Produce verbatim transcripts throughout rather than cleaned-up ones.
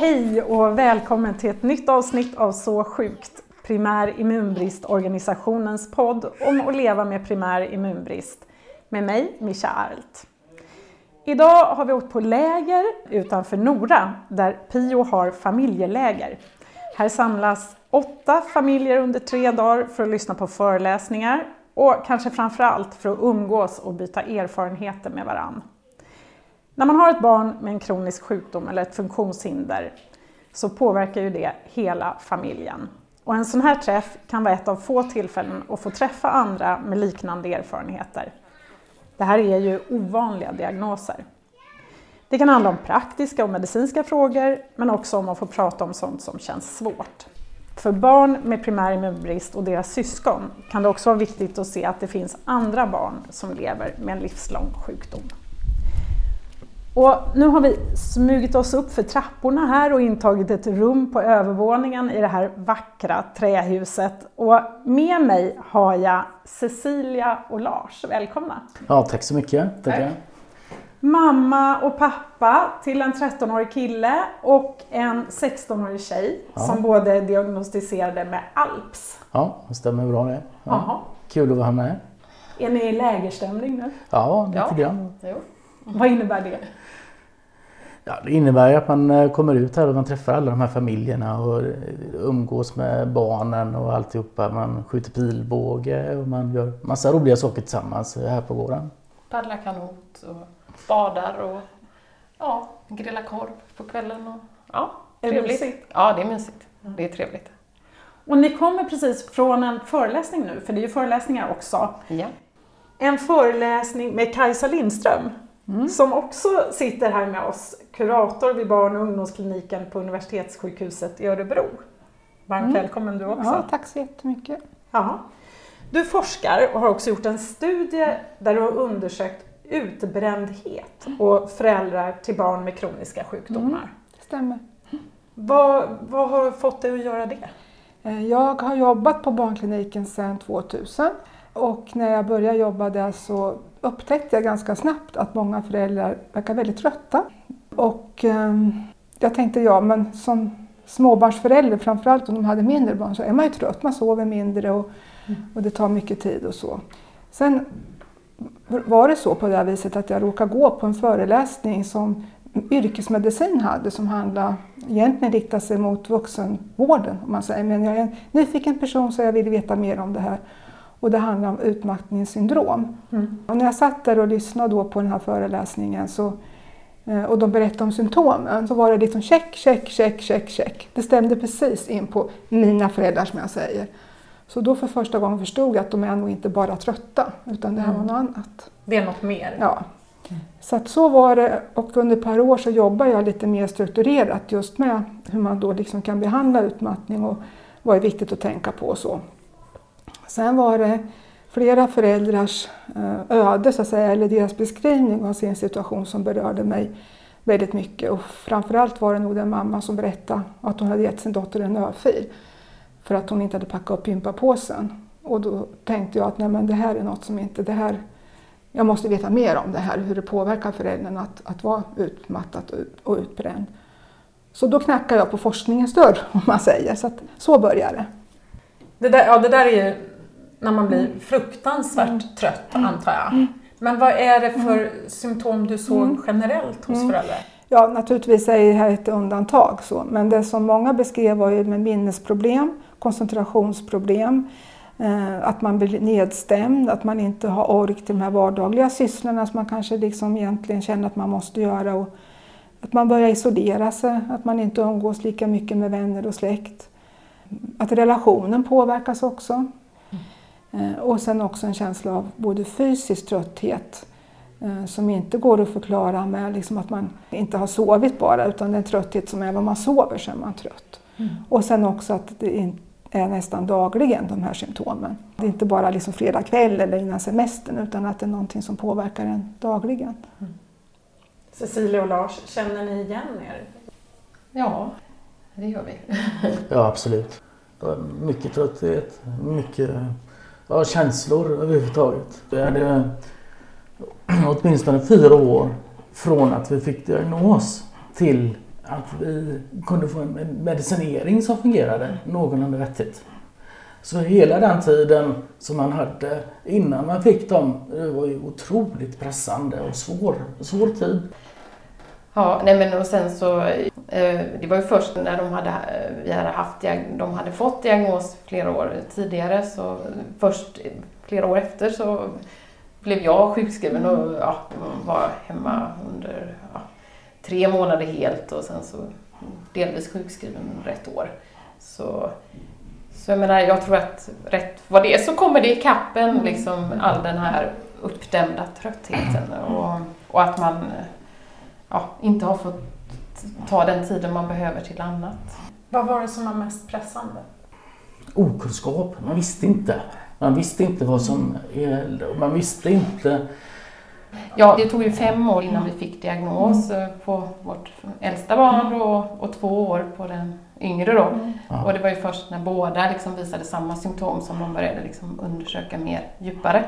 Hej och välkommen till ett nytt avsnitt av Så sjukt, primär immunbristorganisationens podd om att leva med primär immunbrist med mig, Mischa Arlt. Idag har vi åkt på läger utanför Nora där Pio har familjeläger. Här samlas åtta familjer under tre dagar för att lyssna på föreläsningar och kanske framförallt för att umgås och byta erfarenheter med varann. När man har ett barn med en kronisk sjukdom eller ett funktionshinder så påverkar ju det hela familjen. Och en sån här träff kan vara ett av få tillfällen att få träffa andra med liknande erfarenheter. Det här är ju ovanliga diagnoser. Det kan handla om praktiska och medicinska frågor men också om att få prata om sånt som känns svårt. För barn med primär immunbrist och deras syskon kan det också vara viktigt att se att det finns andra barn som lever med en livslång sjukdom. Och nu har vi smugit oss upp för trapporna här och intagit ett rum på övervåningen i det här vackra trähuset. Och med mig har jag Cecilia och Lars. Välkomna! Ja, tack så mycket. Tack. Tack. Mamma och pappa till en trettonårig kille och en sextonårig tjej ja. som båda är diagnostiserade med Alpers. Ja, det stämmer bra det. Ja. Kul att vara med. Är ni i lägerstämning nu? Ja, lite grann. Ja. Vad innebär det? Ja, det innebär att man kommer ut här och man träffar alla de här familjerna och umgås med barnen och alltihopa. Man skjuter pilbåge och man gör massa roliga saker tillsammans här på gården. Paddlar kanot och badar och ja, grillar korv på kvällen. Och, ja, trevligt. Är det ja, det är mysigt. Det är trevligt. Och ni kommer precis från en föreläsning nu, för det är ju föreläsningar också. Ja. En föreläsning med Kajsa Lindström. Mm. Som också sitter här med oss, kurator vid barn- och ungdomskliniken på Universitetssjukhuset i Örebro. Varmt mm. välkommen du också. Ja, tack så jättemycket. Jaha. Du forskar och har också gjort en studie där du har undersökt utbrändhet och föräldrar till barn med kroniska sjukdomar. Mm. Det stämmer. Vad, vad har fått dig att göra det? Jag har jobbat på barnkliniken sedan två tusen och när jag började jobba där så upptäckte jag ganska snabbt att många föräldrar verkar väldigt trötta. Och eh, jag tänkte, ja men som småbarnsförälder, framförallt om de hade mindre barn, så är man ju trött. Man sover mindre och, och det tar mycket tid och så. Sen var det så på det här viset att jag råkade gå på en föreläsning som yrkesmedicin hade som handlade, egentligen riktade sig mot vuxenvården. Om man säger. Men jag är en nyfiken person så jag ville veta mer om det här. Och det handlar om utmattningssyndrom. Mm. Och när jag satt där och lyssnade då på den här föreläsningen så, och de berättade om symptomen så var det liksom check, check, check, check, check. Det stämde precis in på mina föräldrar som jag säger. Så då för första gången förstod jag att de är nog inte bara trötta utan det här mm. var något annat. Det är något mer. Ja. Mm. Så att så var det och under ett par år så jobbar jag lite mer strukturerat just med hur man då liksom kan behandla utmattning och vad är viktigt att tänka på och så. Sen var det flera föräldrars öde så att säga, eller deras beskrivning av sin situation som berörde mig väldigt mycket. Och framförallt var det nog den mamma som berättade att hon hade gett sin dotter en örfil för att hon inte hade packat upp gympapåsen. Och då tänkte jag att nej, men det här är något som inte, det här, jag måste veta mer om det här, hur det påverkar föräldrarna att, att vara utmattat och utbränd. Så då knackade jag på forskningens dörr om man säger, så att så började det. Det där, ja, det där är ju när man blir fruktansvärt mm. trött antar jag. Men vad är det för mm. symptom du såg generellt hos mm. föräldrar? Ja, naturligtvis är det här ett undantag. Så. Men det som många beskrev var ju med minnesproblem, koncentrationsproblem. Eh, att man blir nedstämd, att man inte har ork till de här vardagliga sysslorna som man kanske liksom egentligen känner att man måste göra. Och att man börjar isolera sig, att man inte umgås lika mycket med vänner och släkt. Att relationen påverkas också. Och sen också en känsla av både fysisk trötthet som inte går att förklara med liksom att man inte har sovit bara utan det är en trötthet som även om man sover så är man trött. Mm. Och sen också att det är nästan dagligen de här symptomen. Det är inte bara liksom fredag kväll eller innan semestern utan att det är någonting som påverkar en dagligen. Mm. Cecilia och Lars, känner ni igen er? Ja, det gör vi. Ja, absolut. Mycket trötthet, mycket... Ja, känslor överhuvudtaget. Vi hade åtminstone fyra år från att vi fick diagnos till att vi kunde få en medicinering som fungerade någorlunda vettigt. Så hela den tiden som man hade innan man fick dem, det var ju otroligt pressande och svår, svår tid. Ja, nej men och sen så, det var ju först när de hade, vi hade haft, de hade fått diagnos flera år tidigare, så först flera år efter så blev jag sjukskriven och ja, var hemma under ja, tre månader helt och sen så delvis sjukskriven under ett år. Så, så jag menar, jag tror att rätt vad det är så kommer det i kappen liksom all den här uppdämda tröttheten och, och att man ja, inte har fått ta den tiden man behöver till annat. Vad var det som var mest pressande? Okunskap, man visste inte. Man visste inte vad som gällde och man visste inte. Ja, det tog ju fem år innan vi fick diagnos på vårt äldsta barn och, och två år på den yngre då. Mm. Och det var ju först när båda liksom visade samma symptom som de började liksom undersöka mer djupare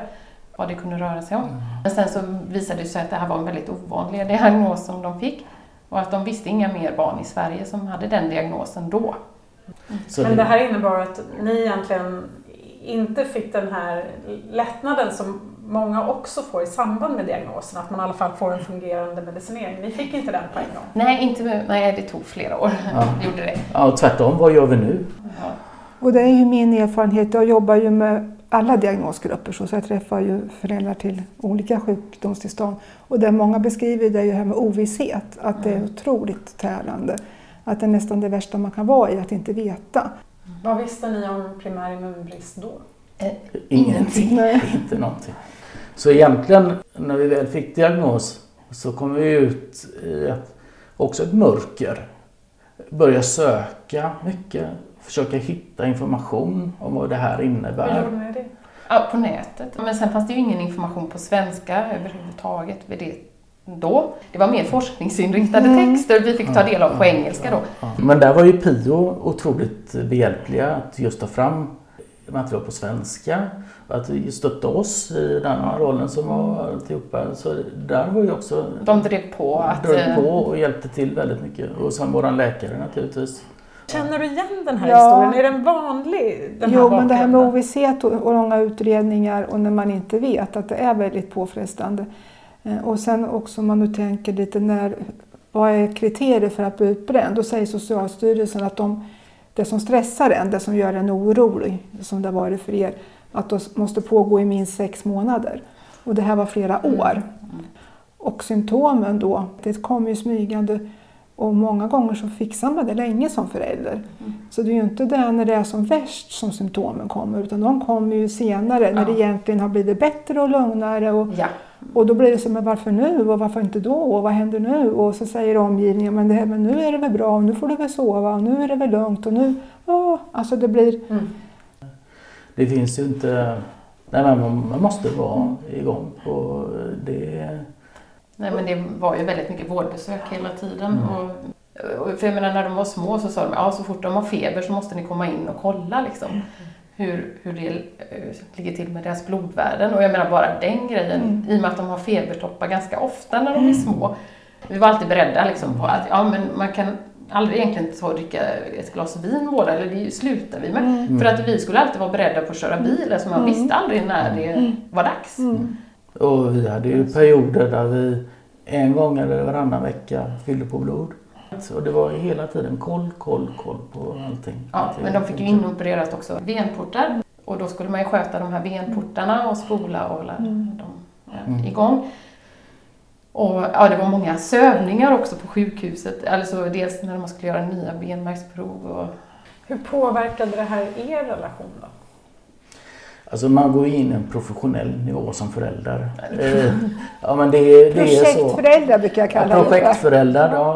vad det kunde röra sig om. Mm. Men sen så visade det sig att det här var en väldigt ovanlig diagnos som de fick och att de visste inga mer barn i Sverige som hade den diagnosen då. Mm. Men det här innebar att ni egentligen inte fick den här lättnaden som många också får i samband med diagnosen, att man i alla fall får en fungerande medicinering. Ni fick inte den på en gång? Nej, inte, nej det tog flera år. Ja. Vi gjorde det. Ja, och tvärtom, vad gör vi nu? Ja. Och det är ju min erfarenhet, jag jobbar ju med alla diagnosgrupper så jag träffar ju föräldrar till olika sjukdomstillstånd och där många beskriver det ju här med ovisshet, att det är otroligt tärande, att det är nästan det värsta man kan vara i, att inte veta. Vad visste ni om primär immunbrist då? Eh, ingenting, inte någonting. Så egentligen när vi väl fick diagnos så kom vi ut i ett, också ett mörker. Börja söka mycket, försöka hitta information om vad det här innebär. Hur gjorde ni det? Ja, på nätet. Men sen fanns det ju ingen information på svenska överhuvudtaget vid det då. Det var mer forskningsinriktade mm. texter vi fick ta del av på engelska då. Men där var ju Pio otroligt behjälpliga att just ta fram material på svenska. Att stötta oss i den här rollen som var tillhopa. Så där var ju också... De drev på. Att... drev på och hjälpte till väldigt mycket. Och sen våran läkare naturligtvis. Känner du igen den här ja. historien? Är den vanlig? Den jo, här men det här med ovisshet och, och långa utredningar och när man inte vet att det är väldigt påfrestande. Och sen också om man nu tänker lite när, vad är kriterier för att bli utbränd? Då säger Socialstyrelsen att de, det som stressar en, det som gör en orolig, som det var det för er, att det måste pågå i minst sex månader. Och det här var flera år. Och symptomen då, det kom ju smygande och många gånger så fixar man det länge som förälder. Så det är ju inte det när det är som värst som symptomen kommer utan de kommer ju senare när det egentligen har blivit bättre och lugnare och... Ja. Och då blir det så, men varför nu och varför inte då och vad händer nu? Och så säger omgivningen, men, det här, men nu är det väl bra och nu får du väl sova och nu är det väl lugnt och nu, åh, alltså det blir... Mm. Det finns ju inte, nej men man måste vara igång och det... Nej men det var ju väldigt mycket vårdbesök hela tiden mm. och... För jag menar när de var små så sa de, ja så fort de har feber så måste ni komma in och kolla liksom. Mm. Hur, hur det ligger till med deras blodvärden. Och jag menar bara den grejen. Mm. I och med att de har febertoppar ganska ofta när de är små. Vi var alltid beredda liksom på att ja, men man kan aldrig egentligen ta och dricka ett glas vin båda. Eller det slutar vi med. Mm. För att vi skulle alltid vara beredda på att köra bil. Så man mm. visste aldrig när det var dags. Mm. Och vi hade ju perioder där vi en gång eller varannan vecka fyllde på blod. Och det var hela tiden koll, koll, koll på allting. Ja, allting. Men de fick ju inopererat också venportar. Och då skulle man ju sköta de här venportarna och spola och hålla mm. dem mm. igång. Och ja, det var många sövningar också på sjukhuset. Alltså dels när man skulle göra nya benmärgsprov. Och... Hur påverkade det här er relation då? Alltså man går in i en professionell nivå som förälder. Ja, men det, det är så. Projektföräldrar brukar jag kalla det. Projektföräldrar, ja,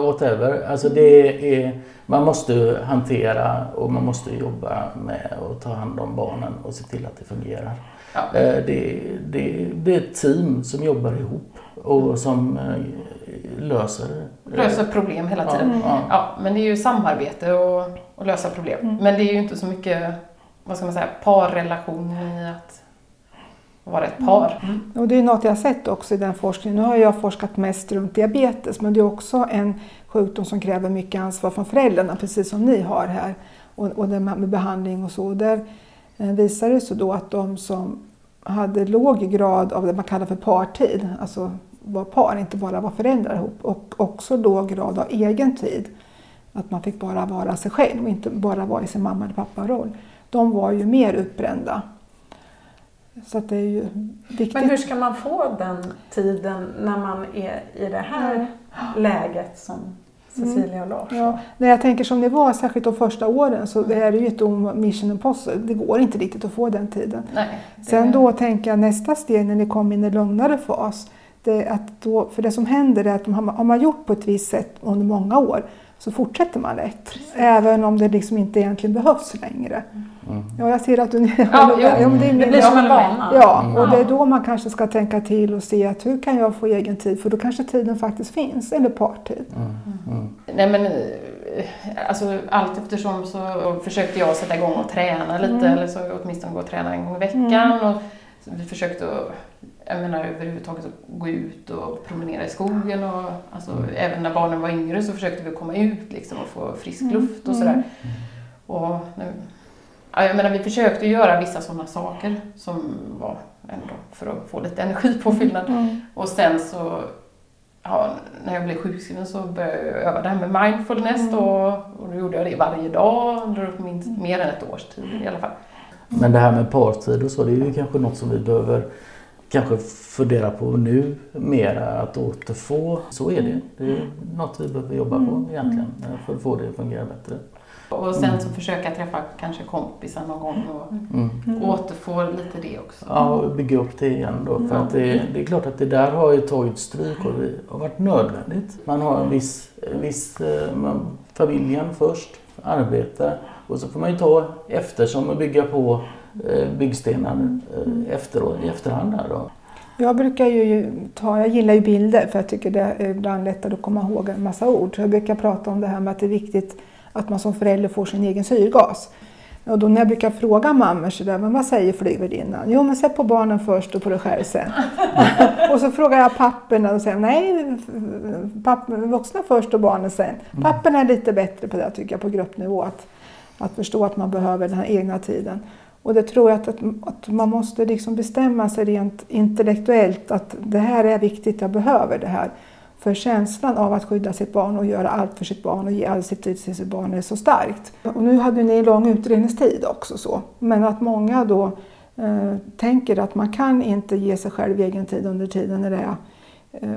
whatever. Alltså det är, man måste hantera och man måste jobba med att ta hand om barnen och se till att det fungerar. Ja. Det, det, det är ett team som jobbar ihop och som löser... Löser problem hela tiden. Ja, ja. Ja, men det är ju samarbete och, och lösa problem. Mm. Men det är ju inte så mycket... Vad ska man säga, parrelation i att vara ett par. Mm. Och det är något jag har sett också i den forskningen. Nu har jag forskat mest runt diabetes, men det är också en sjukdom som kräver mycket ansvar från föräldrarna, precis som ni har här. Och, och det med behandling och så. Där visar det sig då att de som hade låg grad av det man kallar för partid, alltså var par, inte bara var föräldrar ihop, och också låg grad av egen tid, att man fick bara vara sig själv och inte bara vara i sin mamma eller pappa-roll. De var ju mer utbrända. Så att det är ju viktigt. Men hur ska man få den tiden när man är i det här mm. läget som Cecilia och Lars? Ja. När jag tänker som det var, särskilt de första åren, så är det ju ett mission impossible. Det går inte riktigt att få den tiden. Nej, Sen är... då tänker jag nästa steg när ni kommer in i lugnare fas. Det att då, för det som händer är att har man gjort på ett visst sätt under många år, så fortsätter man rätt. Precis. Även om det liksom inte egentligen behövs längre. Mm. Ja, jag ser att du... Ja, ja, ja, det, är det blir som en vana. Ja, mm. och det är då man kanske ska tänka till och se att hur kan jag få egen tid? För då kanske tiden faktiskt finns, eller partid. Mm. Mm. Nej, men alltså, allt eftersom så försökte jag sätta igång och träna lite. Mm. Eller så åtminstone gå och träna en gång i veckan. Mm. Och vi försökte... Och, jag menar överhuvudtaget att gå ut och promenera i skogen och alltså, mm. även när barnen var yngre så försökte vi komma ut liksom, och få frisk luft och sådär. Mm. Och nu, jag menar vi försökte göra vissa sådana saker som var ändå för att få lite energipåfyllnad. Mm. Och sen så ja, när jag blev sjukskriven så började jag öva det här med mindfulness mm. och, och då gjorde jag det varje dag under minst, mer än ett års tid i alla fall. Mm. Men det här med partid och så, det är ju kanske något som vi behöver kanske fundera på nu mer att återfå. Så är det. Det är något vi behöver jobba på egentligen för att få det att fungera bättre. Och sen mm. så försöka träffa kanske kompisar någon gång och mm. återfå lite det också. Ja, och bygga upp det igen då. För att det, det är klart att det där har ju tagit stryk och det har varit nödvändigt. Man har en viss, viss man, familjen först, arbete och så får man ju ta eftersom och bygga på byggstenar efter, i efterhand. Då. Jag brukar ju ta, jag gillar ju bilder för jag tycker det är ibland lättare att komma ihåg en massa ord. Så jag brukar prata om det här med att det är viktigt att man som förälder får sin egen syrgas. Och då när jag brukar fråga mammor så där, men vad säger flygvärdinnan? Jo, men sätt på barnen först och på dig själv sen. Och så frågar jag papporna och säger, nej, papp, vuxna först och barnen sen. Mm. Papporna är lite bättre på det tycker jag på gruppnivå att, att förstå att man behöver den här egna tiden. Och det tror jag att, att, att man måste liksom bestämma sig rent intellektuellt att det här är viktigt, jag behöver det här. För känslan av att skydda sitt barn och göra allt för sitt barn och ge all sitt tid till sitt barn är så starkt. Och nu hade ni lång utredningstid också så. Men att många då eh, tänker att man kan inte ge sig själv egen tid under tiden när det är eh,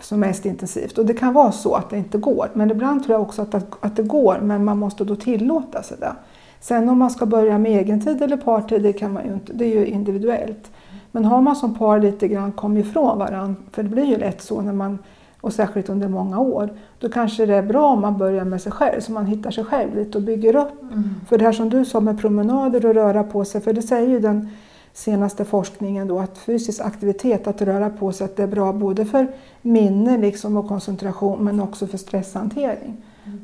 som mest intensivt. Och det kan vara så att det inte går. Men ibland tror jag också att, att, att det går, men man måste då tillåta sig det. Sen om man ska börja med egentid eller partid, det kan man ju inte, det är ju individuellt. Men har man som par lite grann kommit ifrån varandra, för det blir ju lätt så när man, och särskilt under många år, då kanske det är bra om man börjar med sig själv, så man hittar sig själv lite och bygger upp. Mm. För det här som du sa med promenader och röra på sig, för det säger ju den senaste forskningen då att fysisk aktivitet, att röra på sig, att det är bra både för minne liksom och koncentration, men också för stresshantering.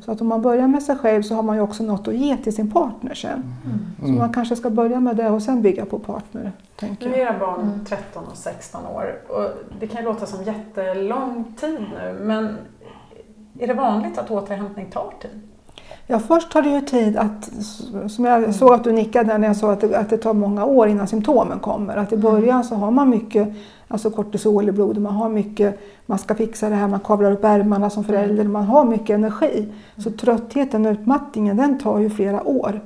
Så att om man börjar med sig själv så har man ju också något att ge till sin partner sen. Mm. Mm. Så man kanske ska börja med det och sen bygga på partner. Nu är era barn mm. tretton och sexton år och det kan ju låta som jättelång tid nu, men är det vanligt att återhämtning tar tid? Ja, först tar det ju tid att, som jag såg att du nickade när jag sa att det, att det tar många år innan symptomen kommer. Att i början så har man mycket alltså kortisol i blodet, man har mycket, man ska fixa det här, man kavlar upp ärmarna som förälder, man har mycket energi. Så tröttheten och utmattningen, den tar ju flera år.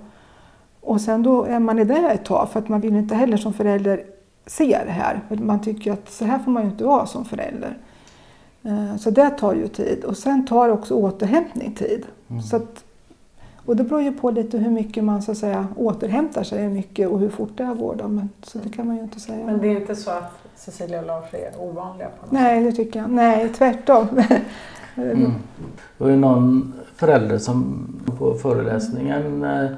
Och sen då är man i det ett tag för att man vill inte heller som förälder se det här. Man tycker att så här får man ju inte vara som förälder. Så det tar ju tid och sen tar också återhämtning tid. Mm. Så att, och det beror ju på lite hur mycket man så att säga återhämtar sig mycket och hur fort det är vård. Men så det kan man ju inte säga. Men det är inte så att Cecilia och Lars är ovanliga på något? Nej, det tycker jag. Nej, tvärtom. Mm. Det var ju någon förälder som på föreläsningen mm.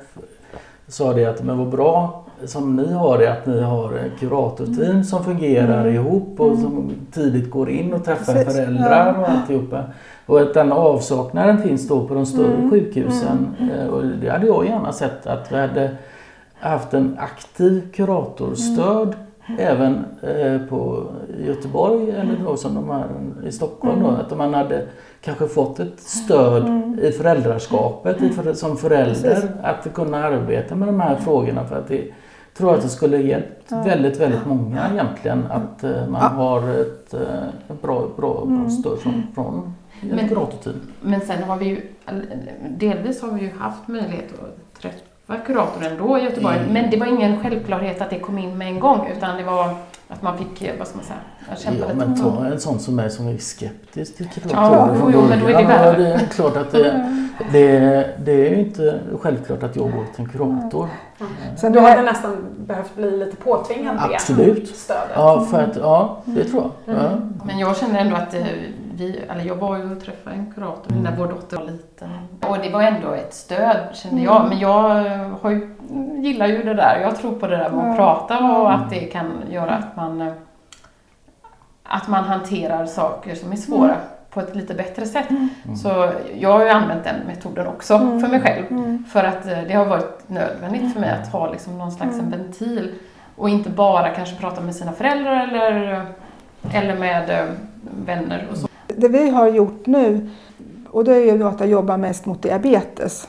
sa det att men vad bra som ni har är att ni har kuratorteam mm. som fungerar mm. ihop och som tidigt går in och träffar Precis. föräldrar ja. och alltihopa. Och att den avsaknaden finns då på de större mm. sjukhusen. Mm. Och det hade jag gärna sett att vi hade haft en aktiv kuratorstöd mm. även eh, på Göteborg eller då, som de här i Stockholm mm. då, att man hade kanske fått ett stöd mm. i föräldraskapet mm. i för, som förälder Precis. Att kunna arbeta med de här frågorna, för att det tror jag att det skulle hjälpt ja. väldigt väldigt många egentligen, att eh, man ja. har ett eh, bra, bra, bra stöd från, från men, kuratorteam. Men sen har vi ju delvis har vi ju haft möjlighet att träffa var kuratorn ändå i Göteborg. Mm. Men det var ingen självklarhet att det kom in med en gång, utan det var att man fick, vad ska man säga, jag kämpade. Ja, men ta en sån som mig som är skeptisk till kuratorer. Ja, jo, men då är det värre. Ja, det är klart att det, det, det är ju inte självklart att jag går till en kurator. Mm. Mm. Sen du hade nästan behövt bli lite påtvingande. Absolut. Stödet. Ja, för att, ja, det tror jag. Mm. Mm. Men jag känner ändå att vi, eller jag var ju och träffade en kurator mm. när vår dotter var liten. Och det var ändå ett stöd, kände jag. Mm. Men jag har ju, gillar ju det där. Jag tror på det där med att mm. prata och att det kan göra att man, att man hanterar saker som är svåra mm. på ett lite bättre sätt. Mm. Så jag har ju använt den metoden också mm. för mig själv. Mm. För att det har varit nödvändigt för mig att ha liksom någon slags mm. en ventil. Och inte bara kanske prata med sina föräldrar eller, eller med vänner och så. Det vi har gjort nu, och det är ju att jag jobbar mest mot diabetes,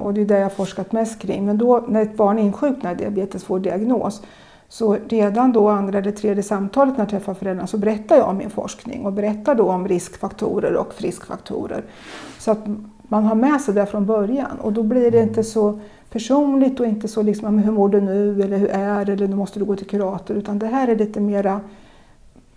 och det är det jag har forskat mest kring. Men då när ett barn insjuknar i diabetes, får diagnos, så redan då andra eller tredje samtalet när jag träffar föräldrarna, så berättar jag om min forskning och berättar då om riskfaktorer och friskfaktorer. Så att man har med sig det från början, och då blir det inte så personligt och inte så liksom hur mår du nu eller hur är eller nu måste du gå till kurator, utan det här är lite mera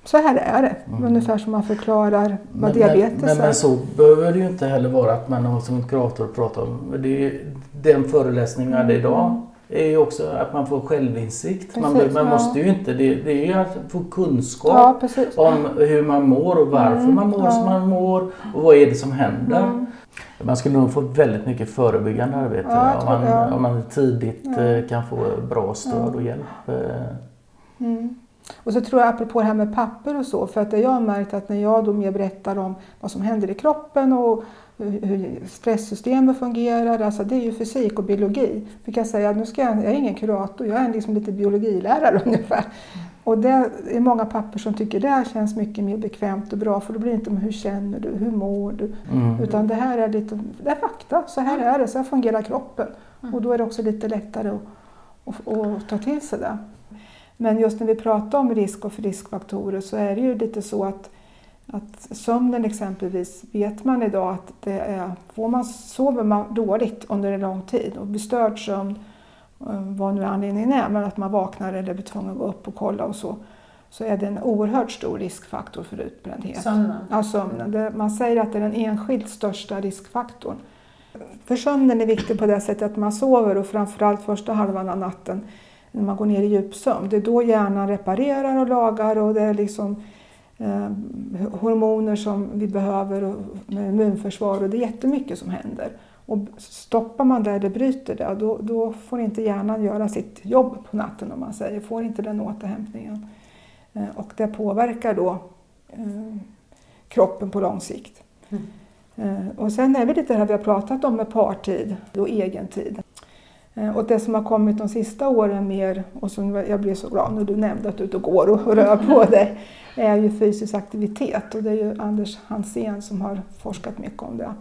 så här är det, mm. ungefär som man förklarar vad men, diabetes men, är. Men så behöver det ju inte heller vara att man har som kurator att prata om. Det är ju, den föreläsningen jag hade idag är ju också att man får självinsikt. Precis, man man ja. måste ju inte, det, det är ju att få kunskap ja, om hur man mår och varför mm, man mår ja. som man mår och vad är det som händer. Mm. Man skulle nog få väldigt mycket förebyggande arbete ja, om, man, ja. om man tidigt ja. kan få bra stöd ja. och hjälp. Mm. Och så tror jag apropå det här med papper och så, för att jag har märkt att när jag då mer berättar om vad som händer i kroppen och hur stresssystemet fungerar, alltså det är ju fysik och biologi. Vi kan säga att nu ska jag, jag är ingen kurator, jag är liksom lite biologilärare ungefär. Och det är många papper som tycker det känns mycket mer bekvämt och bra, för då blir det inte om hur känner du, hur mår du, mm. utan det här är lite, det är fakta, så här är det, så här fungerar kroppen. Mm. Och då är det också lite lättare att, att, att ta till sig det. Men just när vi pratar om risk och friskfaktorer, så är det ju lite så att, att sömnen exempelvis, vet man idag att det är, får man, sover man dåligt under en lång tid och bestörd sömn, vad nu anledningen är, men att man vaknar eller blir tvungen att gå upp och kolla och så, så är det en oerhört stor riskfaktor för utbrändhet. Sömnen? Ja, sömnen. Det, man säger att det är den enskilt största riskfaktorn. För sömnen är viktig på det sättet att man sover, och framförallt första halvan av natten, när man går ner i djupsömn. Det är då hjärnan reparerar och lagar, och det är liksom eh, hormoner som vi behöver och med immunförsvar, och det är jättemycket som händer. Och stoppar man det eller bryter det, då, då får inte hjärnan göra sitt jobb på natten, om man säger. Får inte den återhämtningen. Eh, och det påverkar då eh, kroppen på lång sikt. Mm. Eh, och sen är det lite det här vi har pratat om med partid och egentid. Och det som har kommit de sista åren mer, och som jag blev så glad när du nämnde att du och går och rör på dig, är ju fysisk aktivitet. Och det är ju Anders Hansén som har forskat mycket om det.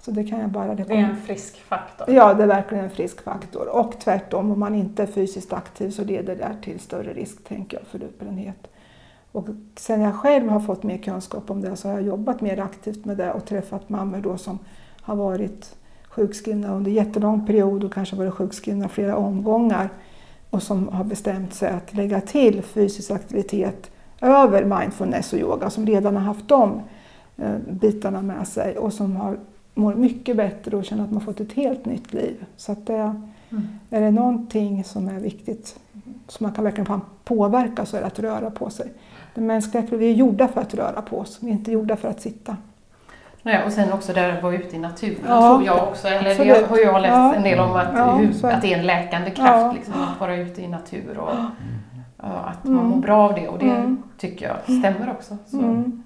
Så det kan jag bara... Det är en frisk faktor. Ja, det är verkligen en frisk faktor. Och tvärtom, om man inte är fysiskt aktiv, så leder det till större risk, tänker jag, för utbrändhet. Och sen jag själv har fått mer kunskap om det, så har jag jobbat mer aktivt med det och träffat mammor då som har varit... sjukskrivna under jättelång period och kanske varit sjukskrivna flera omgångar, och som har bestämt sig att lägga till fysisk aktivitet över mindfulness och yoga, som redan har haft de bitarna med sig och som har mår mycket bättre och känner att man fått ett helt nytt liv. Så att det, mm. är det någonting som är viktigt som man kan verkligen påverka, så är det att röra på sig. Det mänskliga, vi är gjorda för att röra på oss, vi är inte gjorda för att sitta. Nej, och sen också där var ute i naturen, ja, tror jag också. Eller det jag, har jag läst ja, en del om, att, ja, hur, att det är en läkande kraft, ja, liksom, att vara ute i natur och ja, att man mm. mår bra av det. Och det mm. tycker jag stämmer också. Så. Mm.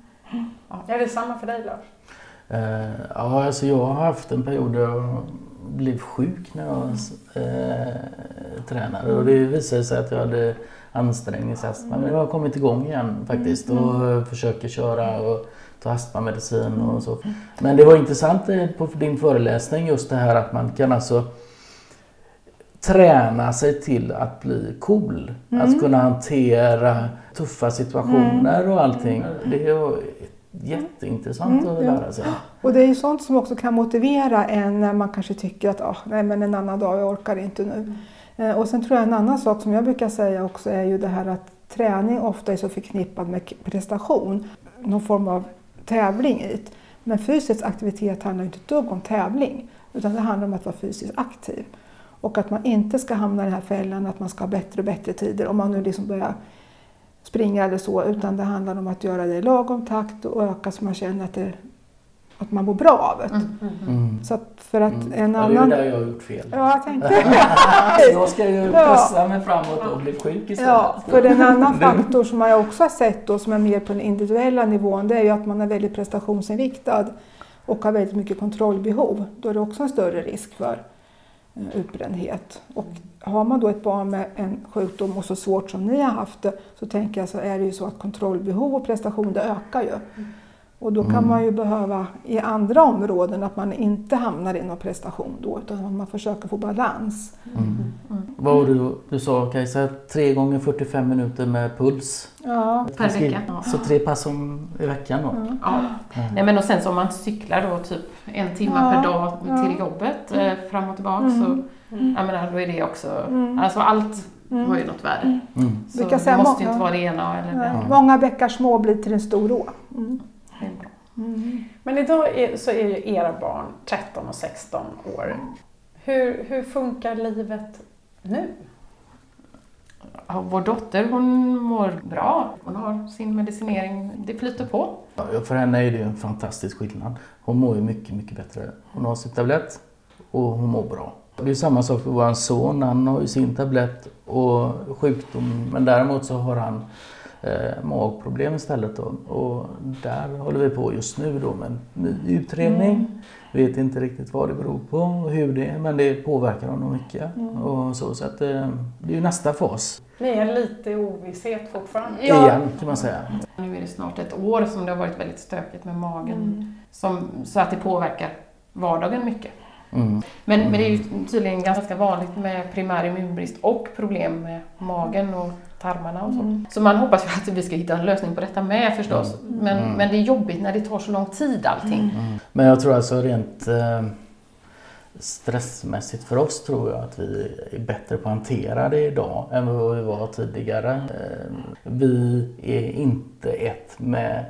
Ja. Är det samma för dig, Lars? Uh, ja, alltså jag har haft en period där jag blev sjuk när jag uh, tränade. Och det visade sig att jag hade ansträngningshäst. Men jag har kommit igång igen faktiskt och mm. försöker köra och ta astmamedicin och så. Men det var intressant på din föreläsning just det här att man kan alltså träna sig till att bli cool. Mm. Att kunna hantera tuffa situationer och allting. Det är jätteintressant mm, att lära sig. Ja. Och det är ju sånt som också kan motivera en när man kanske tycker att ah, nej, men en annan dag, jag orkar inte nu. Mm. Och sen tror jag en annan sak som jag brukar säga också är ju det här att träning ofta är så förknippad med prestation. Någon form av tävling i. Men fysisk aktivitet handlar inte ett dugg om tävling. Utan det handlar om att vara fysiskt aktiv. Och att man inte ska hamna i den här fällan att man ska ha bättre och bättre tider. Om man nu liksom börjar springa eller så. Utan det handlar om att göra det i lagom takt och öka så man känner att, det, att man mår bra av det. Mm, mm, mm. Så att för att mm. en annan... Ja, det är där jag har gjort fel. Ja, jag tänkte. Jag ska ju pressa mig framåt och bli sjuk istället. Ja, för en annan faktor som jag också har sett då som är mer på den individuella nivån. Det är ju att man är väldigt prestationsinriktad och har väldigt mycket kontrollbehov. Då är det också en större risk för utbrändhet. Och har man då ett barn med en sjukdom och så svårt som ni har haft det, så tänker jag så är det ju så att kontrollbehov och prestation det ökar ju. Och då kan mm. man ju behöva i andra områden att man inte hamnar i någon prestation då utan man försöker få balans. Mm. Mm. Mm. Vad var det du sa Kajsa? Tre gånger fyrtiofem minuter med puls. Ja. Per vecka. Så tre pass om i veckan då? Ja. Ja. Mm. Nej, men och sen så om man cyklar då typ en timme ja. per dag till jobbet mm. eh, fram och tillbaka mm. så mm. jag menar, då är det också, mm. alltså allt mm. har ju något värde. Mm. Så det måste många, inte vara det ena eller det andra. Många bäckar små blir till en stor å. Mm. Mm. Men idag är, så är ju era barn tretton och sexton år. Hur, hur funkar livet nu? Ja, vår dotter hon mår bra. Hon har sin medicinering. Det flyter på. Ja, för henne är det ju en fantastisk skillnad. Hon mår ju mycket, mycket bättre. Hon har sin tablett och hon mår bra. Det är samma sak för vår son. Han har ju sin tablett och sjukdom. Men däremot så har han... Eh, magproblem istället då. Och där håller vi på just nu då med en ny utredning. Mm. Vet inte riktigt vad det beror på och hur det är, men det påverkar honom mycket. Mm. Och så, så att, eh, det är ju nästa fas. Ni är lite i ovisshet fortfarande. Ja. Igen kan man säga. Nu är det snart ett år som det har varit väldigt stökigt med magen mm. som, så att det påverkar vardagen mycket. Mm. Men, mm. men det är ju tydligen ganska vanligt med primär immunbrist och problem med magen och tarmarna och så. Mm. Så man hoppas ju att vi ska hitta en lösning på detta med förstås. Mm. Men, mm. men det är jobbigt när det tar så lång tid allting. Mm. Men jag tror alltså rent eh, stressmässigt för oss tror jag att vi är bättre på att hantera det idag än vad vi var tidigare. Eh, vi är inte ett med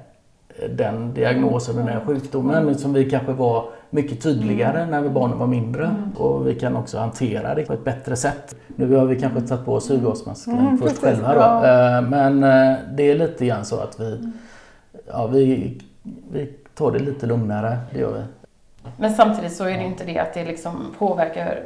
den diagnosen, den här sjukdomen som vi kanske var mycket tydligare mm. när barnen var mindre mm. och vi kan också hantera det på ett bättre sätt. Nu har vi kanske tagit på oss syrgasmasken mm, först själva då. Ja. Men det är lite grann så att vi, ja, vi, vi tar det lite lugnare, det gör vi. Men samtidigt så är det inte det att det liksom påverkar,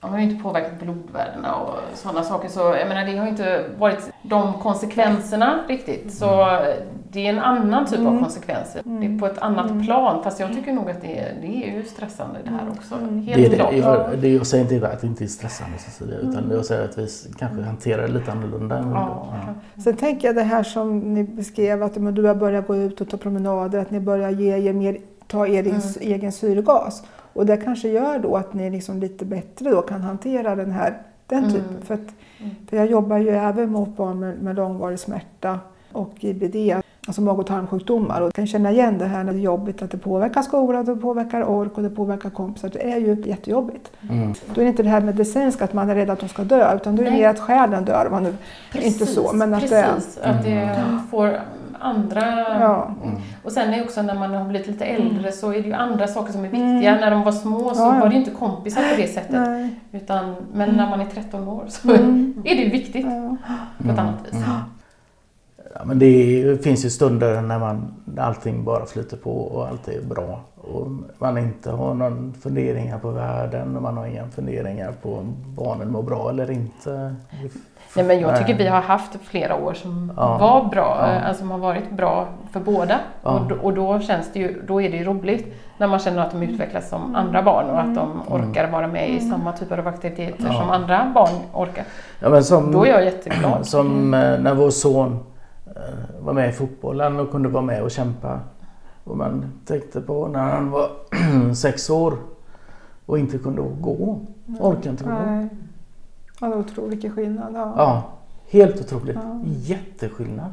om man inte påverkat blodvärdena och sådana saker så jag menar det har inte varit de konsekvenserna riktigt så mm. det är en annan typ mm. av konsekvenser. Mm. Det är på ett annat mm. plan. Fast jag tycker nog att det är, det är ju stressande det här också. Mm. Helt det är klart. Det, jag, det, jag säger inte att det inte är stressande Cecilia, utan jag säger att vi kanske hanterar det lite annorlunda. Mm. Ja. Ja. Sen tänker jag det här som ni beskrev att men du har börjat gå ut och ta promenader, att ni börjar ge, ge mer, ta er mm. egen syrgas. Och det kanske gör då att ni liksom lite bättre då kan hantera den här den typen. Mm. För, att, för jag jobbar ju även mot barn med, med långvarig smärta och I B D. Alltså mag- och tarmsjukdomar. Och jag kan känna igen det här när det är jobbigt. Att det påverkar skolan, det påverkar ork och det påverkar kompisar. Det är ju jättejobbigt. Mm. Då är det inte det här medicinskt att man är rädd att de ska dö. Utan då är det mer att själen dör. Man nu, precis, inte så, men att precis. Det, att det får andra... Ja. Mm. Och sen är också när man har blivit lite äldre så är det ju andra saker som är viktiga. Mm. När de var små så ja, ja. var det ju inte kompisar på det sättet. Utan, men när man är tretton år så mm. är det ju viktigt ja. på ett annat vis. Mm. Ja, men det finns ju stunder när man, allting bara flyter på och allt är bra. Och man inte har någon funderingar på världen och man har inga funderingar på om barnen mår bra eller inte. Nej, men jag tycker vi har haft flera år som ja. var bra, ja. alltså, som har varit bra för båda. Ja. Och, då, och då känns det ju, då är det ju roligt när man känner att de utvecklas som andra barn och att de orkar vara med i samma typer av aktiviteter ja. som andra barn orkar. Ja, men som, då är jag jätteglad. Som när vår son var med i fotbollen och kunde vara med och kämpa. Och man tänkte på när han var sex år och inte kunde gå. Orkade inte gå. Nej. Ja, det var otrolig skillnad. Ja, ja helt otroligt. Ja. Jätteskillnad.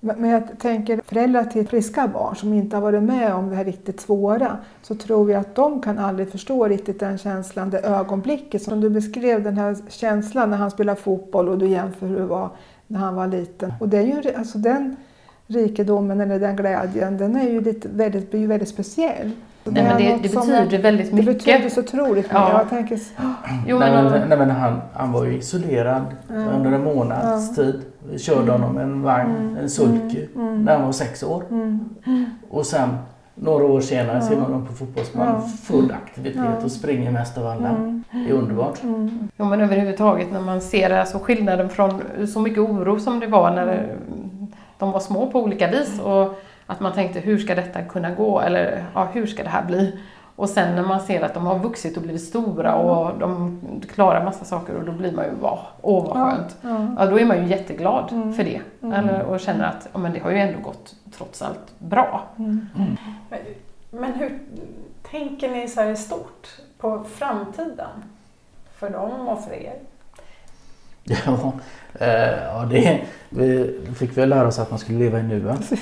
Men jag tänker föräldrar till friska barn som inte har varit med om det här riktigt svåra, så tror jag att de kan aldrig förstå riktigt den känslan, det ögonblicket. Som du beskrev, den här känslan när han spelar fotboll och du jämför hur det var när han var liten. Och det är ju alltså den... rikedomen eller den glädjen, den är ju lite, väldigt, blir ju väldigt speciell. Nej, det men det, det betyder som, väldigt mycket. Det betyder så otroligt mycket. Ja. Jag tänker så. Jo, men, nej, nej, men han, han var ju isolerad ja. under en månads ja. tid. Vi körde honom en vagn, mm. en sulky, mm. när han var sex år. Mm. Och sen några år senare ja. ser man honom på fotbollsplanen ja. full aktivitet ja. och springer mest av alla. Mm. Det är underbart. Mm. Jo, men överhuvudtaget när man ser alltså skillnaden från så mycket oro som det var när det, de var små på olika vis och att man tänkte hur ska detta kunna gå eller ja, hur ska det här bli? Och sen när man ser att de har vuxit och blivit stora och de klarar massa saker och då blir man ju bara, åh vad skönt. Ja, ja. Ja, då är man ju jätteglad mm. för det mm. eller, och känner att ja, men det har ju ändå gått trots allt bra. Mm. Mm. Men, men hur tänker ni så här i stort på framtiden för dem och för er? Ja, ja det, vi fick väl lära oss att man skulle leva i nuet,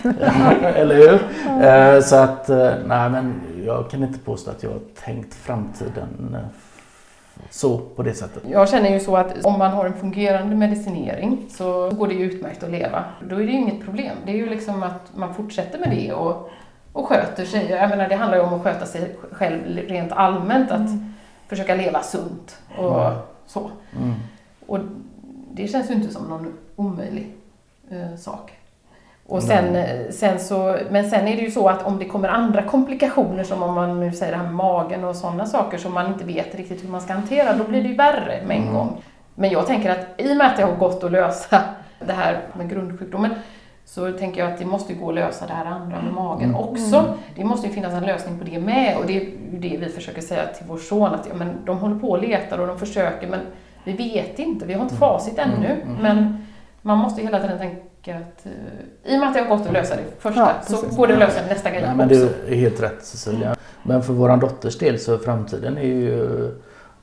eller hur? Så att, nej men jag kan inte påstå att jag har tänkt framtiden så på det sättet. Jag känner ju så att om man har en fungerande medicinering så går det ju utmärkt att leva. Då är det ju inget problem. Det är ju liksom att man fortsätter med det och, och sköter sig. Jag menar, det handlar ju om att sköta sig själv rent allmänt, att mm. försöka leva sunt och mm. så. Mm. Och det känns ju inte som någon omöjlig eh, sak. Och sen, sen så, men sen är det ju så att om det kommer andra komplikationer som om man nu säger det här med magen och sådana saker som man inte vet riktigt hur man ska hantera, då blir det ju värre med en mm. gång. Men jag tänker att i och med att det har gått att lösa det här med grundsjukdomen så tänker jag att det måste gå att lösa det här andra med magen mm. också. Det måste ju finnas en lösning på det med, och det är det vi försöker säga till vår son, att ja, men de håller på och letar och de försöker, men vi vet inte, vi har inte facit ännu, mm, mm. men man måste hela tiden tänka att uh, i och med att det har gått att lösa det första ja, så går det att lösa nästa grej också. Men det är helt rätt, Cecilia. Mm. Men för våran dotters del så framtiden är ju,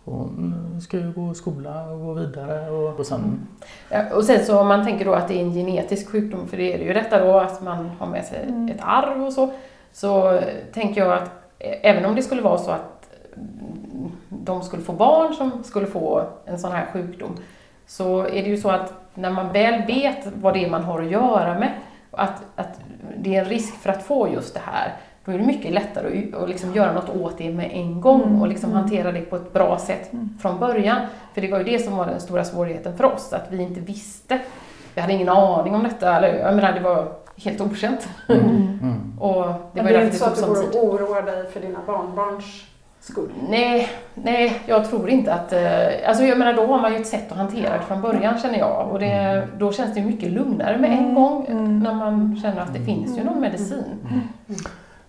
hon ska ju gå i skola och gå vidare och, och sen... Ja, och sen så om man tänker då att det är en genetisk sjukdom, för det är det ju detta då att man har med sig mm. ett arv och så, så tänker jag att även om det skulle vara så att de skulle få barn som skulle få en sån här sjukdom, så är det ju så att när man väl vet vad det är man har att göra med, att, att det är en risk för att få just det här, då är det mycket lättare att, att liksom göra något åt det med en gång och liksom hantera det på ett bra sätt från början. För det var ju det som var den stora svårigheten för oss, att vi inte visste, vi hade ingen aning om detta, eller jag menar, det var helt okänt. Mm. Mm. Och det men var det är inte så att du går och oroar dig för dina barnbarns skull. Nej, nej, jag tror inte att... Alltså jag menar, då har man ju ett sätt att hantera det från början, känner jag. Och det, då känns det mycket lugnare med en gång mm. när man känner att det finns ju någon medicin. Mm. Mm. Mm.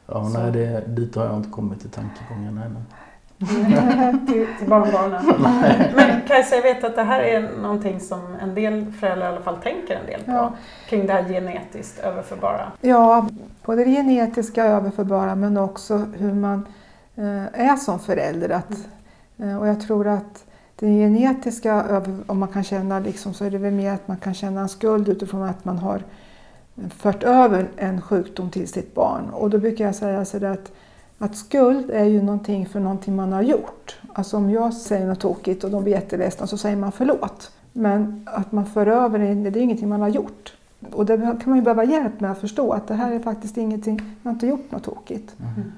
Ja, nej, det, dit har jag inte kommit i tankegångarna ännu. till, till barnbarnen. Men Kajsa, jag vet att det här är någonting som en del föräldrar i alla fall tänker en del på, ja. kring det här genetiskt överförbara. Ja, både det genetiska överförbara, men också hur man är som förälder. Att, och jag tror att det genetiska, om man kan känna liksom, så är det väl mer att man kan känna en skuld utifrån att man har fört över en sjukdom till sitt barn. Och då brukar jag säga så att, att skuld är ju någonting för någonting man har gjort. Alltså om jag säger något tokigt och de blir jätteledsna, så säger man förlåt. Men att man för över det, det är ingenting man har gjort. Och det kan man ju behöva hjälp med att förstå, att det här är faktiskt ingenting, man har inte gjort något tokigt. Mm.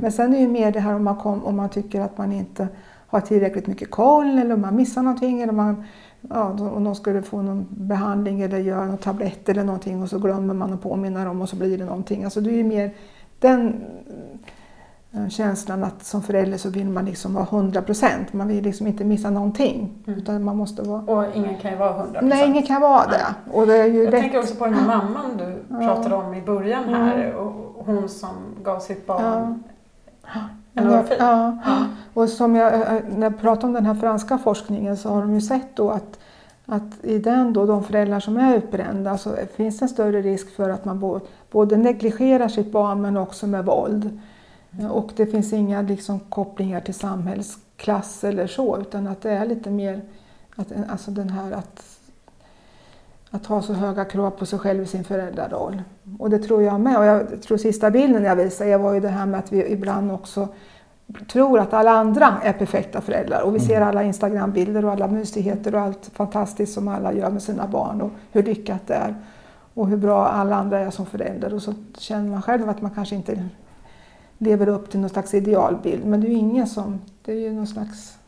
Men sen är ju mer det här om man, kom, om man tycker att man inte har tillräckligt mycket koll, eller om man missar någonting, eller om man, ja, om de skulle få någon behandling eller göra någon tablett eller någonting och så glömmer man att påminna dem och så blir det någonting. Alltså det är ju mer den känslan att som förälder så vill man liksom vara hundra procent. Man vill liksom inte missa någonting. Mm. Utan man måste vara... Och ingen kan ju vara hundra procent. Nej, ingen kan vara det. Och det är ju Jag lätt... tänker också på den mamman du pratade om i början här. Mm. Och hon som gav sitt barn ja. en örfil. Ja. Ja. Och som jag, när jag pratar om den här franska forskningen så har de ju sett då att att i den då, de föräldrar som är utbrända så finns det en större risk för att man både negligerar sitt barn men också med våld. Mm. Och det finns inga liksom, kopplingar till samhällsklass eller så, utan att det är lite mer att, alltså den här att, att ha så höga krav på sig själv i sin föräldraroll. Och det tror jag med. Och jag tror sista bilden jag visade jag var ju det här med att vi ibland också tror att alla andra är perfekta föräldrar och vi ser alla Instagram-bilder och alla mystigheter och allt fantastiskt som alla gör med sina barn och hur lyckat det är och hur bra alla andra är som förälder, och så känner man själv att man kanske inte lever upp till någon slags idealbild, men det är ju ingen som, det är ju någon slags...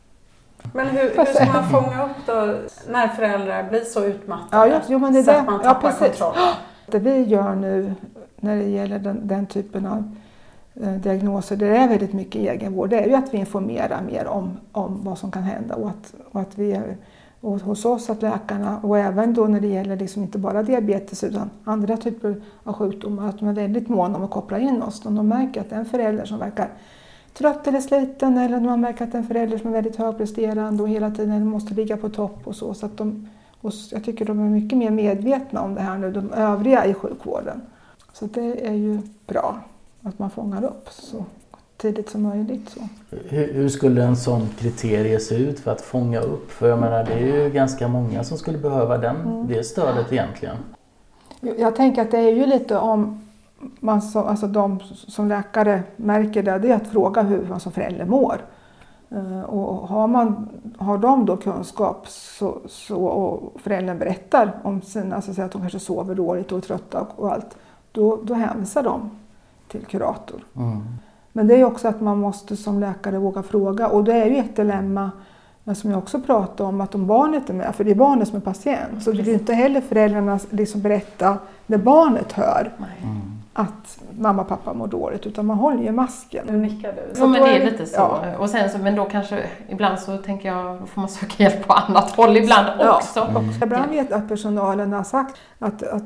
Men hur, hur ska man fånga upp då när föräldrar blir så utmattade ja, jo, men det är så det. Att man tappar ja, kontroll? Det vi gör nu när det gäller den, den typen av diagnoser, det är väldigt mycket egenvård, det är ju att vi informerar mer om, om vad som kan hända och att, och att vi och hos oss, att läkarna och även då när det gäller liksom inte bara diabetes utan andra typer av sjukdomar, att de är väldigt måna om att koppla in oss om de märker att en förälder som verkar trött eller sliten eller de har märkt att en förälder som är väldigt högpresterande och hela tiden måste ligga på topp och så, så att de, och jag tycker de är mycket mer medvetna om det här nu, de övriga i sjukvården, så det är ju bra att man fångar upp så tidigt som möjligt. Så. Hur, hur skulle en sån kriterie se ut för att fånga upp? För jag menar, det är ju ganska många som skulle behöva den, mm. det stödet egentligen. Jag tänker att det är ju lite om man som, alltså de som läkare märker det, det är att fråga hur man som förälder mår. Och har, man, har de då kunskap så, så, och föräldern berättar om sina, alltså att de kanske sover dåligt och är trötta och allt, då, då hänvisar de till kurator. Mm. Men det är ju också att man måste som läkare våga fråga, och det är ju ett dilemma som jag också pratade om, att om barnet är med, för det är barnet som är patient, så det vill inte heller föräldrarna liksom berätta när barnet hör mm. att mamma och pappa mår dåligt, utan man håller ju masken. Nu nickar du. Ja, men det är lite så. Ja. Och sen så, men då kanske, ibland så tänker jag, då får man söka hjälp på annat håll ibland ja. också. Mm. också. Ibland vet att personalen har sagt att, att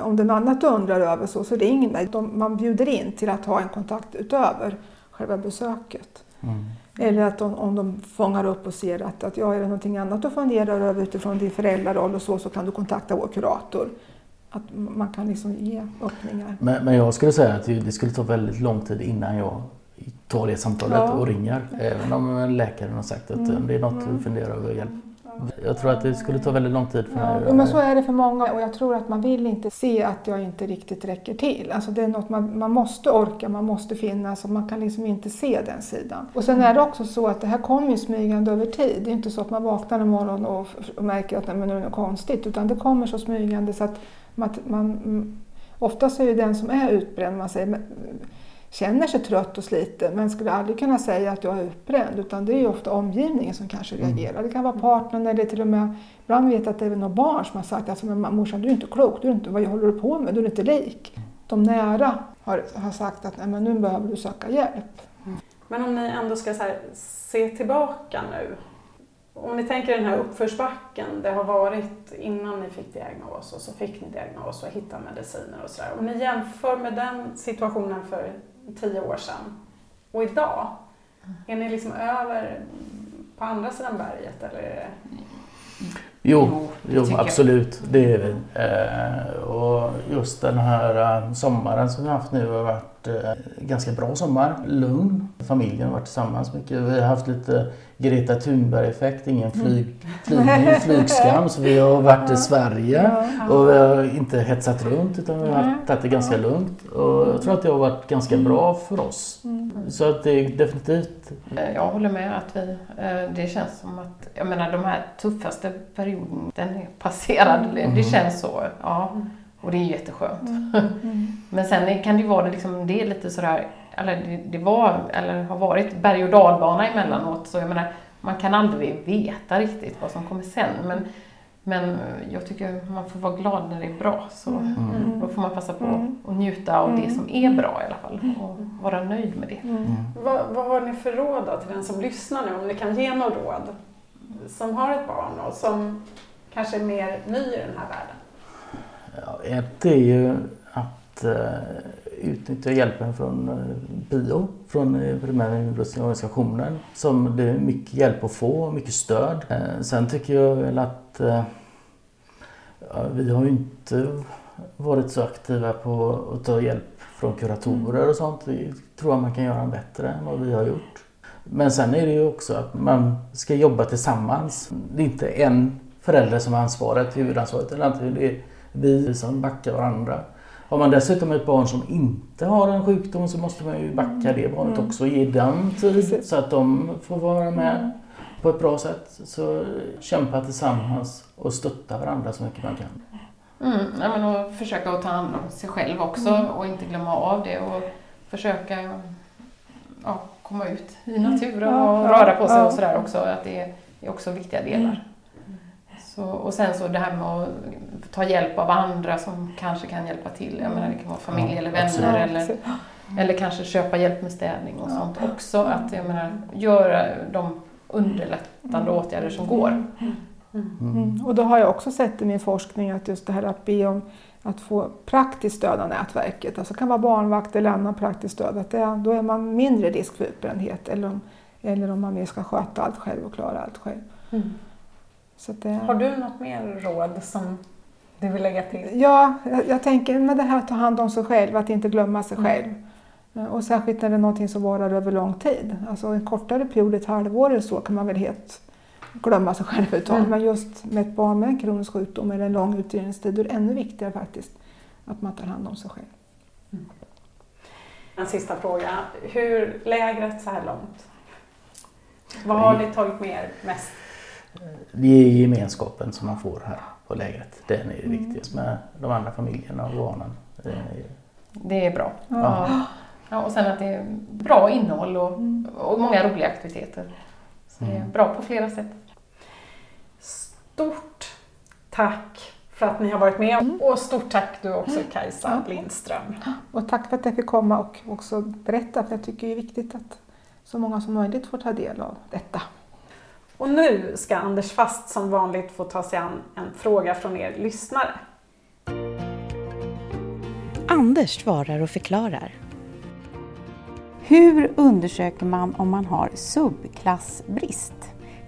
om det är något annat du undrar över så, så ring mig. De, man bjuder in till att ha en kontakt utöver själva besöket. Mm. Eller att de, om de fångar upp och ser att, att ja, är det någonting annat du funderar över utifrån din föräldraroll och så, så kan du kontakta vår kurator. Att man kan liksom ge öppningar. Men, men jag skulle säga att det skulle ta väldigt lång tid innan jag tar det samtalet ja. och ringer. Även om läkaren har sagt att mm. det är något du funderar över, hjälp. Jag tror att det skulle ta väldigt lång tid för mig. Ja, men så är det för många, och jag tror att man vill inte se att jag inte riktigt räcker till. Alltså det är något man, man måste orka, man måste finnas, och man kan liksom inte se den sidan. Och sen är det också så att det här kommer ju smygande över tid. Det är inte så att man vaknar en morgon och, och märker att nej, men det är något konstigt, utan det kommer så smygande så att man, man oftast är ju den som är utbränd, man säger men, känner sig trött och sliten, men skulle aldrig kunna säga att jag är utbränd, utan det är ju ofta omgivningen som kanske reagerar. Det kan vara partnern eller till och med, ibland vet att det är några barn som har sagt alltså, men morsan, du är inte klok, du är inte, vad håller du på med, du är inte lik. De nära har, har sagt att nej, men nu behöver du söka hjälp. Mm. Men om ni ändå ska så här, se tillbaka nu, om ni tänker den här uppförsbacken det har varit innan ni fick diagnos och så fick ni diagnos och hittade mediciner och sådär. Om ni jämför med den situationen för tio år sedan och idag, är ni liksom över på andra sidan berget eller? Jo, jo absolut, det är vi. Och just den här sommaren som vi har haft nu har varit en ganska bra sommar, lugn. Familjen har varit tillsammans mycket. Vi har haft lite Greta Thunberg-effekt, ingen flyg, flygning, flygskam, så vi har varit i Sverige och vi har inte hetsat runt, utan vi har tagit det ganska lugnt, och jag tror att det har varit ganska bra för oss. Så att det är definitivt... Jag håller med att vi, det känns som att, jag menar, de här tuffaste perioden, den är passerad, det känns så, ja. Och det är jätteskönt. Mm. Mm. Men sen kan det ju vara det, liksom, det är lite sådär, eller det, det var, eller har varit berg- och dalbana emellanåt. Så jag menar, man kan aldrig veta riktigt vad som kommer sen. Men, Men jag tycker man får vara glad när det är bra. Så mm. då får man passa på mm. att njuta av mm. det som är bra i alla fall. Och vara nöjd med det. Mm. Mm. Vad, vad har ni för råd då till den som lyssnar nu? Om ni kan ge något råd som har ett barn och som kanske är mer ny i den här världen? Ja, ett är ju att uh, utnyttja hjälpen från uh, Pio, från uh, primärmedicinorganisationen, som det är mycket hjälp att få, mycket stöd. Uh, sen tycker jag väl att uh, ja, vi har ju inte varit så aktiva på att ta hjälp från kuratorer och sånt. Vi tror att man kan göra bättre än vad vi har gjort. Men sen är det ju också att man ska jobba tillsammans. Det är inte en förälder som har ansvaret, huvudansvaret eller någonting. Det är vi som backar varandra. Har man dessutom ett barn som inte har en sjukdom så måste man ju backa det barnet också och ge den tid så att de får vara med på ett bra sätt. Så kämpa tillsammans och stötta varandra så mycket man kan. Mm, ja, men och försöka att ta hand om sig själv också mm. och inte glömma av det och försöka ja, komma ut i naturen mm. och röra på sig mm. och sådär också. Att det är också viktiga delar. Så, och sen så det här med att ta hjälp av andra som kanske kan hjälpa till. Jag menar, det kan vara familj mm. eller vänner mm. eller, eller kanske köpa hjälp med städning och mm. sånt också. Att jag menar, göra de underlättande mm. åtgärder som går. Mm. Mm. Och då har jag också sett i min forskning att just det här att be om att få praktiskt stöd av nätverket, alltså kan vara barnvakt eller annan praktiskt stöd, att det, då är man mindre risk för utbrändhet eller om, eller om man mer ska sköta allt själv och klara allt själv. Mm. Så det, har du något mer råd som du vill lägga till? Ja, jag, jag tänker med det här att ta hand om sig själv, att inte glömma sig mm. själv. Och särskilt när det är någonting som varar över lång tid. Alltså en kortare period, ett halvår eller så kan man väl helt glömma sig själv ett tag. Mm. Men just med ett barn med en kronisk sjukdom eller en lång utredningstid är det ännu viktigare faktiskt att man tar hand om sig själv. Mm. En sista fråga. Hur lägret så här långt? Vad har ni tagit med er mest? Det är gemenskapen som man får här på lägret. Den är det mm. viktigaste med de andra familjerna och barnen. Det är bra. Ja. Ja. Ja, och sen att det är bra innehåll och, och många roliga aktiviteter. Så det är bra på flera sätt. Stort tack för att ni har varit med. Mm. Och stort tack du också, Kajsa mm. Lindström. Och tack för att jag fick komma och också berätta. För jag tycker det är viktigt att så många som möjligt får ta del av detta. Och nu ska Anders Fast som vanligt få ta sig an en fråga från er lyssnare. Anders svarar och förklarar. Hur undersöker man om man har subklassbrist?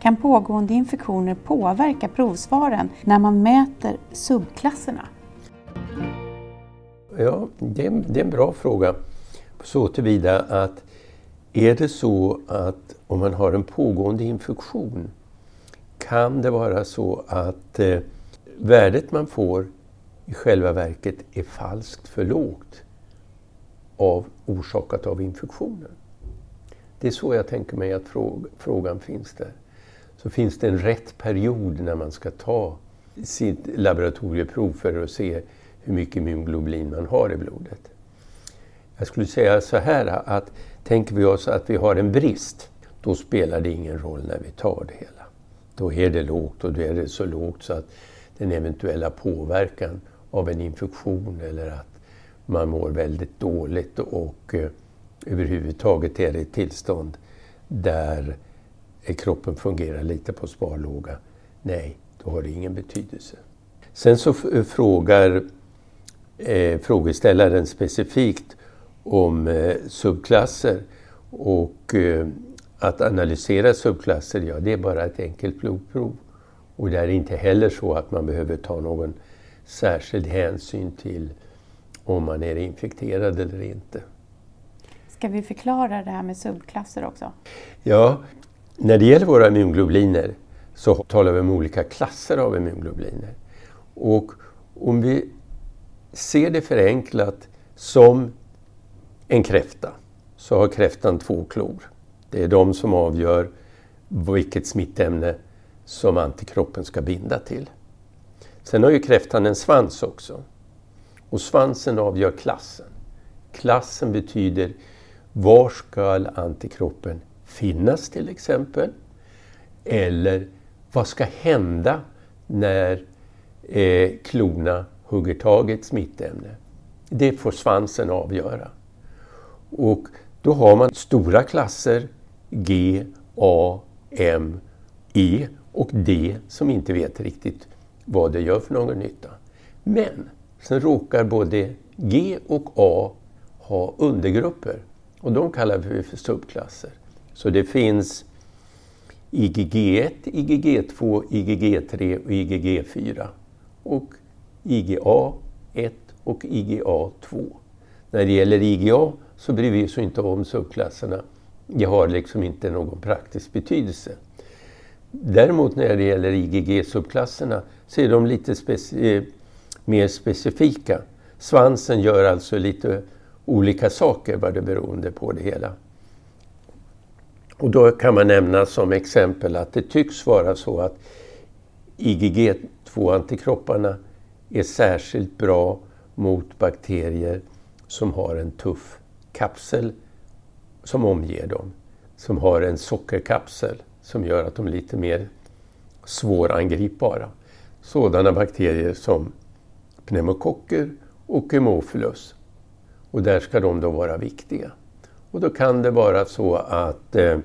Kan pågående infektioner påverka provsvaren när man mäter subklasserna? Ja, det är, det är en bra fråga. Så tillvida att är det så att om man har en pågående infektion kan det vara så att eh, värdet man får i själva verket är falskt för lågt. Av orsakat av infektionen. Det är så jag tänker mig att fråg, frågan finns där. Så finns det en rätt period när man ska ta sitt laboratorieprov för att se hur mycket immunglobulin man har i blodet. Jag skulle säga så här att tänker vi oss att vi har en brist, då spelar det ingen roll när vi tar det hela. Då är det lågt och då är det så lågt så att den eventuella påverkan av en infektion eller att man mår väldigt dåligt och eh, överhuvudtaget är det ett tillstånd där kroppen fungerar lite på sparlåga. Nej, då har det ingen betydelse. Sen så f- frågar eh, frågeställaren specifikt om eh, subklasser och eh, att analysera subklasser, ja det är bara ett enkelt blodprov. Och det är inte heller så att man behöver ta någon särskild hänsyn till om man är infekterad eller inte. Ska vi förklara det här med subklasser också? Ja, när det gäller våra immunglobuliner så talar vi om olika klasser av immunglobuliner. Och om vi ser det förenklat som en kräfta så har kräftan två klor. Det är de som avgör vilket smittämne som antikroppen ska binda till. Sen har ju kräftan en svans också. Och svansen avgör klassen. Klassen betyder var ska antikroppen finnas till exempel. Eller vad ska hända när eh, klona hugger tag i ett smittämne. Det får svansen avgöra. Och då har man stora klasser G, A, M, E och D som inte vet riktigt vad det gör för någon nytta. Men sen råkar både G och A ha undergrupper och de kallar vi för subklasser. Så det finns I G G ett, I G G två, I G G tre och I G G fyra och I G A ett och I G A två. När det gäller I G A så bryr vi oss inte om subklasserna. Det har liksom inte någon praktisk betydelse. Däremot när det gäller I G G-subklasserna så är de lite speci- mer specifika. Svansen gör alltså lite olika saker vad det beroende på det hela. Och då kan man nämna som exempel att det tycks vara så att I G G två-antikropparna är särskilt bra mot bakterier som har en tuff kapsel som omger dem, som har en sockerkapsel som gör att de är lite mer svårangripbara. Sådana bakterier som pneumokocker och hemofilus. Och där ska de då vara viktiga. Och då kan det vara så att eh,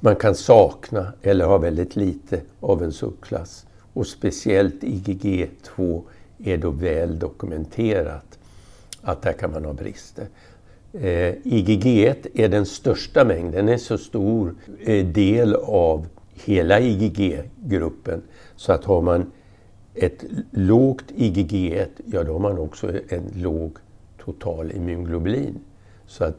man kan sakna eller ha väldigt lite av en subklass. Och speciellt I G G två är då väl dokumenterat att där kan man ha brister. Eh, I G G ett är den största mängden, den är så stor eh, del av hela I G G-gruppen så att har man ett lågt I G G ett, ja då har man också en låg total immunglobulin. Så att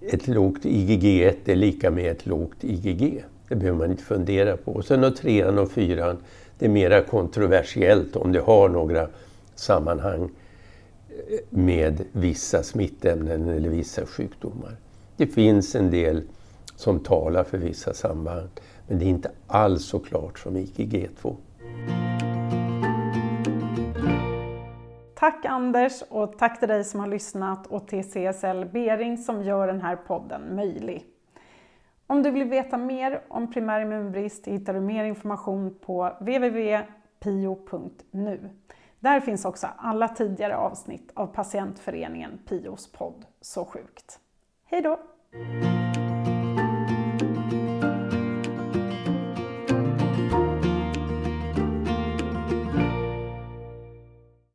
ett lågt I G G ett är lika med ett lågt I G G. Det behöver man inte fundera på. Och sen har trean och fyran, det är mera kontroversiellt om det har några sammanhang med vissa smittämnen eller vissa sjukdomar. Det finns en del som talar för vissa samband, men det är inte alls så klart som I G G två. Tack Anders och tack till dig som har lyssnat och till C S L Bering som gör den här podden möjlig. Om du vill veta mer om primär immunbrist hittar du mer information på w w w punkt pio punkt nu. Där finns också alla tidigare avsnitt av patientföreningen Pios podd Så sjukt. Hej då!